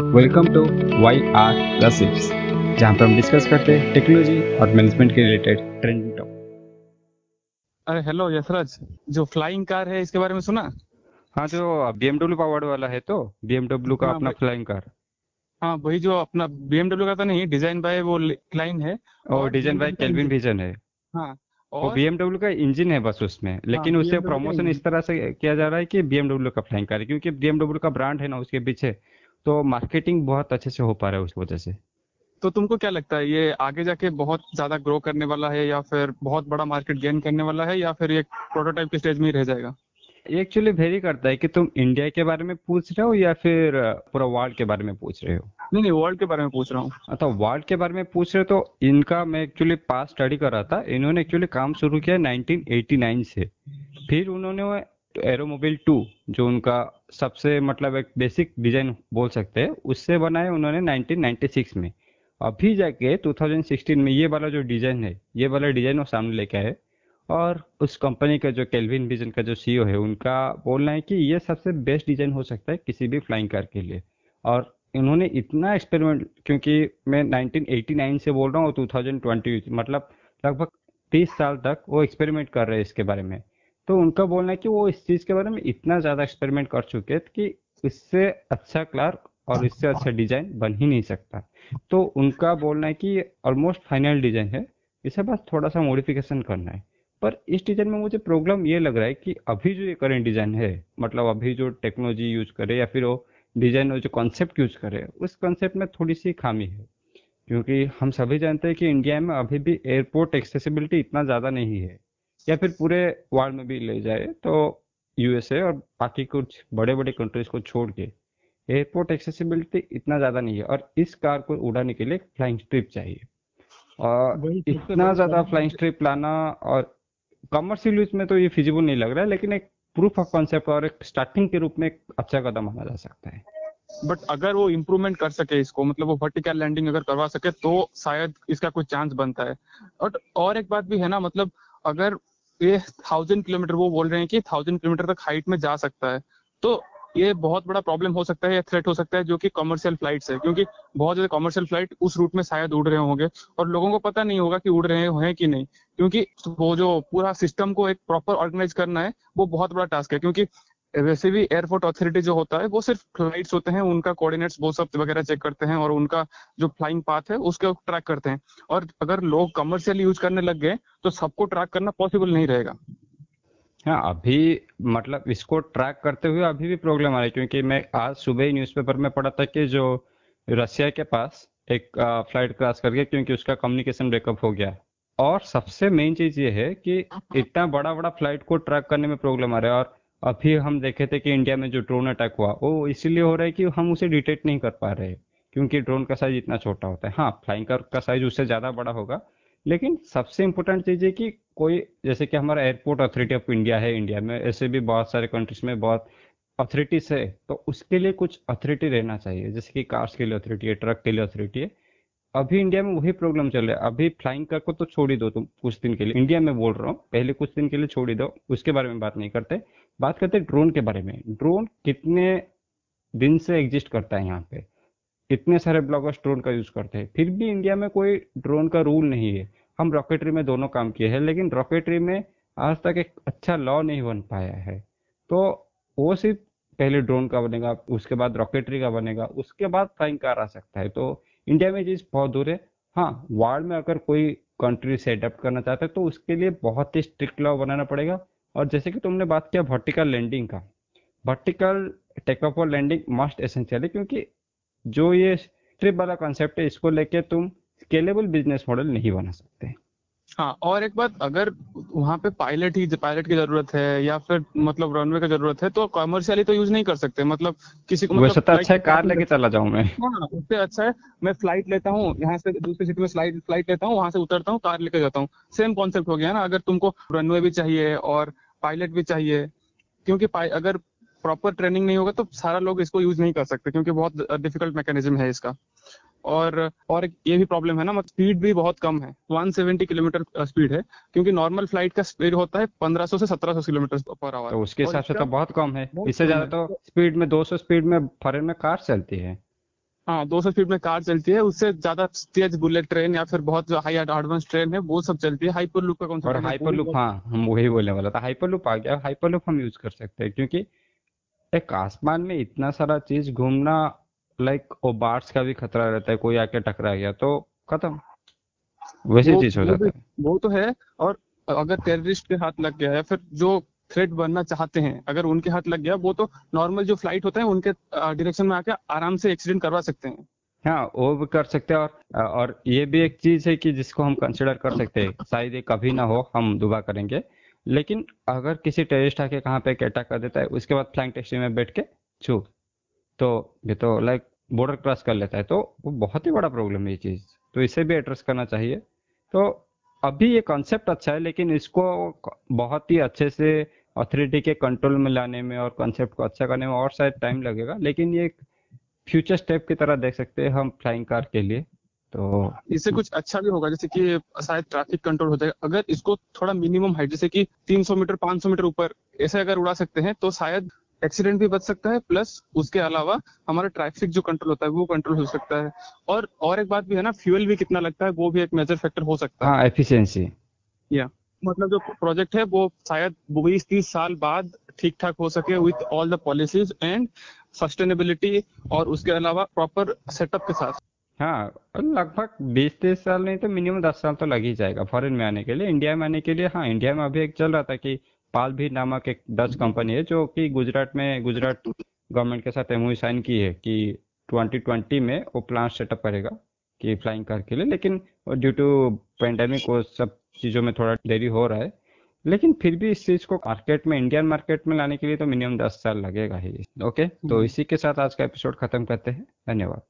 Welcome to YR Classics, जहां पर हम डिस्कस करते हैं टेक्नोलॉजी और मैनेजमेंट के रिलेटेड ट्रेंडिंग टॉपिक। अरे हेलो यशराज, जो फ्लाइंग कार है इसके बारे में सुना? हाँ, जो BMW पावर्ड वाला है, तो BMW का अपना फ्लाइंग कार। हाँ वही, जो अपना BMW का तो नहीं, डिजाइन बाय वो क्लाइन है और डिजाइन बाय केल्विन विजन है। हाँ, और BMW का इंजन है बस उसमें, लेकिन उसे प्रमोशन इस तरह से किया जा रहा है कि BMW का फ्लाइंग कार है, क्योंकि BMW का ब्रांड है ना उसके पीछे, तो मार्केटिंग बहुत अच्छे से हो पा रहा है उस वजह से। तो तुमको क्या लगता है, ये आगे जाके बहुत ज्यादा ग्रो करने वाला है या फिर बहुत बड़ा मार्केट गेन करने वाला है, या फिर ये प्रोटोटाइप के स्टेज में ही रह जाएगा? एक्चुअली वेरी करता है कि तुम इंडिया के बारे में पूछ रहे हो या फिर पूरा वर्ल्ड के बारे में पूछ रहे हो। नहीं, वर्ल्ड के बारे में पूछ रहा हूँ। अच्छा, वर्ल्ड के बारे में पूछ रहे हो, तो इनका मैं एक्चुअली पास स्टडी कर रहा था। इन्होंने एक्चुअली काम शुरू किया 1989 से, फिर उन्होंने एरोमोबिल 2, जो उनका सबसे मतलब एक बेसिक डिजाइन बोल सकते हैं, उससे बनाए उन्होंने 1996 में। अभी जाके 2016 में ये वाला जो डिजाइन है, ये वाला डिजाइन वो सामने लेके आए। और उस कंपनी का जो केल्विन विजन का जो सीईओ है, उनका बोलना है कि ये सबसे बेस्ट डिजाइन हो सकता है किसी भी फ्लाइंग कार के लिए। और इन्होंने इतना एक्सपेरिमेंट, क्योंकि मैं 1989 से बोल रहा हूँ, 2020 मतलब लगभग 30 साल तक वो एक्सपेरिमेंट कर रहे हैं इसके बारे में। तो उनका बोलना है कि वो इस चीज के बारे में इतना ज्यादा एक्सपेरिमेंट कर चुके हैं कि इससे अच्छा कार और इससे अच्छा डिजाइन बन ही नहीं सकता। तो उनका बोलना है कि ऑलमोस्ट फाइनल डिजाइन है, इसे बस थोड़ा सा मॉडिफिकेशन करना है। पर इस डिजाइन में मुझे प्रॉब्लम ये लग रहा है कि अभी जो ये करेंट डिजाइन है, मतलब अभी जो टेक्नोलॉजी यूज करे या फिर वो डिजाइन और जो कॉन्सेप्ट यूज करे, उस कॉन्सेप्ट में थोड़ी सी खामी है। क्योंकि हम सभी जानते हैं कि इंडिया में अभी भी एयरपोर्ट एक्सेसिबिलिटी इतना ज्यादा नहीं है, या फिर पूरे वर्ल्ड में भी ले जाए तो यूएसए और बाकी कुछ बड़े बड़े कंट्रीज को छोड़ के एयरपोर्ट एक्सेसिबिलिटी इतना ज्यादा नहीं है। और इस कार को उड़ाने के लिए फ्लाइंग स्ट्रिप चाहिए, और इतना ज्यादा फ्लाइंग स्ट्रिप लाना और कमर्शियल यूज में तो ये फिजिबल नहीं लग रहा है, लेकिन एक प्रूफ ऑफ कॉन्सेप्ट और एक स्टार्टिंग के रूप में एक अच्छा कदम माना जा सकता है। बट अगर वो इम्प्रूवमेंट कर सके इसको, मतलब वो वर्टिकल लैंडिंग अगर करवा सके तो शायद इसका कुछ चांस बनता है। और एक बात भी है ना, मतलब अगर ये 1000 किलोमीटर, वो बोल रहे हैं कि 1000 किलोमीटर तक हाइट में जा सकता है, तो ये बहुत बड़ा प्रॉब्लम हो सकता है या थ्रेट हो सकता है, जो कि कमर्शियल फ्लाइट्स है, क्योंकि बहुत ज्यादा कमर्शियल फ्लाइट उस रूट में शायद उड़ रहे होंगे और लोगों को पता नहीं होगा कि उड़ रहे हैं कि नहीं, क्योंकि वो जो पूरा सिस्टम को एक प्रॉपर ऑर्गेनाइज करना है वो बहुत बड़ा टास्क है। क्योंकि वैसे भी एयरपोर्ट अथॉरिटी जो होता है वो सिर्फ फ्लाइट्स होते हैं, उनका कोऑर्डिनेट्स वो सब वगैरह चेक करते हैं और उनका जो फ्लाइंग पाथ है उसके ट्रैक करते हैं। और अगर लोग कमर्शियल यूज करने लग गए तो सबको ट्रैक करना पॉसिबल नहीं रहेगा। हाँ, अभी मतलब इसको ट्रैक करते हुए अभी भी प्रॉब्लम आ रही है, क्योंकि मैं आज सुबह ही न्यूज़पेपर में पढ़ा था कि जो रशिया के पास एक फ्लाइट क्रैश कर गया क्योंकि उसका कम्युनिकेशन ब्रेकअप हो गया। और सबसे मेन चीज ये है कि इतना बड़ा फ्लाइट को ट्रैक करने में प्रॉब्लम आ रहा है। और अभी हम देखे थे कि इंडिया में जो ड्रोन अटैक हुआ, वो इसीलिए हो रहा है कि हम उसे डिटेक्ट नहीं कर पा रहे, क्योंकि ड्रोन का साइज इतना छोटा होता है। हाँ, फ्लाइंग कार का साइज उससे ज्यादा बड़ा होगा, लेकिन सबसे इम्पोर्टेंट चीज है कि कोई, जैसे कि हमारा एयरपोर्ट अथॉरिटी ऑफ इंडिया है, इंडिया में ऐसे भी बहुत सारे कंट्रीज में बहुत अथॉरिटीज है, तो उसके लिए कुछ अथॉरिटी रहना चाहिए, जैसे कि कार्स के लिए अथॉरिटी है, ट्रक के लिए अथॉरिटी है। अभी इंडिया में वही प्रॉब्लम चल रहा है। अभी फ्लाइंग कार को तो छोड़ ही दो तुम कुछ दिन के लिए, इंडिया में बोल रहा हूँ, पहले कुछ दिन के लिए छोड़ ही दो, उसके बारे में बात नहीं करते। बात करते ड्रोन के बारे में। ड्रोन कितने दिन से एग्जिस्ट करता है यहाँ पे, कितने सारे ब्लॉगर्स ड्रोन का यूज करते हैं, फिर भी इंडिया में कोई ड्रोन का रूल नहीं है। हम रॉकेटरी में दोनों काम किए हैं, लेकिन रॉकेटरी में आज तक एक अच्छा लॉ नहीं बन पाया है। तो वो सिर्फ पहले ड्रोन का बनेगा, उसके बाद रॉकेटरी का बनेगा, उसके बाद फ्लाइंग कार आ सकता है। तो इंडिया में चीज बहुत दूर है। हाँ, वर्ल्ड में अगर कोई कंट्री सेटअप करना चाहता है तो उसके लिए बहुत ही स्ट्रिक्ट लॉ बनाना पड़ेगा। और जैसे कि तुमने बात किया वर्टिकल लैंडिंग का, वर्टिकल टेक ऑफ और लैंडिंग मस्ट एसेंशियल है, क्योंकि जो ये स्ट्रिप वाला कॉन्सेप्ट है, इसको लेके तुम स्केलेबल बिजनेस मॉडल नहीं बना सकते। हाँ, और एक बात, अगर वहाँ पे पायलट की जरूरत है या फिर मतलब रनवे की जरूरत है, तो कमर्शियली तो यूज नहीं कर सकते। मतलब किसी को मतलब अच्छा है कार लेके चला जाऊँ मैं, हाँ उससे अच्छा है मैं फ्लाइट लेता हूँ, यहाँ से दूसरी सिटी में फ्लाइट लेता हूँ, वहाँ से उतरता हूँ, कार लेके जाता हूँ। सेम कॉन्सेप्ट हो गया ना, अगर तुमको रनवे भी चाहिए और पायलट भी चाहिए, क्योंकि अगर प्रॉपर ट्रेनिंग नहीं होगा तो सारा लोग इसको यूज नहीं कर सकते, क्योंकि बहुत डिफिकल्ट मैकेनिज्म है इसका। और ये भी प्रॉब्लम है ना, मतलब स्पीड भी बहुत कम है, 170 किलोमीटर स्पीड है, क्योंकि नॉर्मल फ्लाइट का स्पीड होता है 1500 से 1700 किलोमीटर पर आवर, तो उसके हिसाब से तो बहुत कम है। इससे ज्यादा तो स्पीड में 200 स्पीड में फॉरेन में कार चलती है। हाँ 200 फीट में कार चलती है, उससे ज्यादा तेज बुलेट ट्रेन या फिर बहुत जो हाई एडवांस ट्रेन है वो सब चलती है। हाइपरलूप का कॉन्सेप्ट है। हाइपरलूप, हाँ हम वही बोलने वाला था, हाइपरलूप आ गया। हाइपरलूप हम यूज कर सकते हैं क्योंकि एक आसमान में इतना सारा चीज घूमना, लाइक वो बार्स का भी खतरा रहता है, कोई आके टकरा गया तो खत्म, वैसी चीज हो जाती है। वो तो है, और अगर टेररिस्ट के हाथ लग गया या फिर जो थ्रेट बनना चाहते हैं अगर उनके हाथ लग गया, वो तो नॉर्मल जो फ्लाइट होता है उनके डायरेक्शन में आके आराम से एक्सीडेंट करवा सकते हैं। हाँ वो भी कर सकते हैं। और ये भी एक चीज है कि जिसको हम कंसिडर कर सकते हैं, शायद ये कभी ना हो, हम दुआ करेंगे, लेकिन अगर किसी टेररिस्ट आके कहाँ पे अटैक कर देता है, उसके बाद फ्लाइंग टैक्सी में बैठ के छू तो ये तो लाइक बॉर्डर क्रॉस कर लेता है, तो वो बहुत ही बड़ा प्रॉब्लम है ये चीज, तो इसे भी एड्रेस करना चाहिए। तो अभी ये कॉन्सेप्ट अच्छा है, लेकिन इसको बहुत ही अच्छे से अथॉरिटी के कंट्रोल में लाने में और कॉन्सेप्ट को अच्छा करने में और शायद टाइम लगेगा, लेकिन ये फ्यूचर स्टेप की तरह देख सकते हैं हम फ्लाइंग कार के लिए। तो इससे कुछ अच्छा भी होगा, जैसे कि शायद ट्रैफिक कंट्रोल हो जाएगा। अगर इसको थोड़ा मिनिमम हाइट जैसे कि 300 मीटर 500 मीटर ऊपर ऐसे अगर उड़ा सकते हैं तो शायद एक्सीडेंट भी बच सकता है, प्लस उसके अलावा हमारा ट्रैफिक जो कंट्रोल होता है वो कंट्रोल हो सकता है। और एक बात भी है ना, फ्यूल भी कितना लगता है वो भी एक मेजर फैक्टर हो सकता है। हाँ एफिशिएंसी, या मतलब जो प्रोजेक्ट है वो शायद 20-30 साल बाद ठीक ठाक हो सके with all the policies and sustainability और उसके अलावा प्रॉपर सेटअप के साथ। हाँ लगभग 20-30 साल नहीं तो मिनिमम 10 साल तो लग ही जाएगा फॉरेन में आने के लिए। इंडिया में आने के लिए, हाँ इंडिया में अभी एक चल रहा था कि पाल भी नामक एक डच कंपनी है जो कि गुजरात में, गुजरात गवर्नमेंट के साथ एमओयू साइन की है कि 2020 में वो प्लांट सेटअप करेगा कि फ्लाइंग कार के लिए, लेकिन ड्यू टू पेंडेमिक वो सब चीज़ों में थोड़ा देरी हो रहा है, लेकिन फिर भी इस चीज़ को मार्केट में, इंडियन मार्केट में लाने के लिए तो मिनिमम 10 साल लगेगा ही। ओके, तो इसी के साथ आज का एपिसोड खत्म करते हैं। धन्यवाद।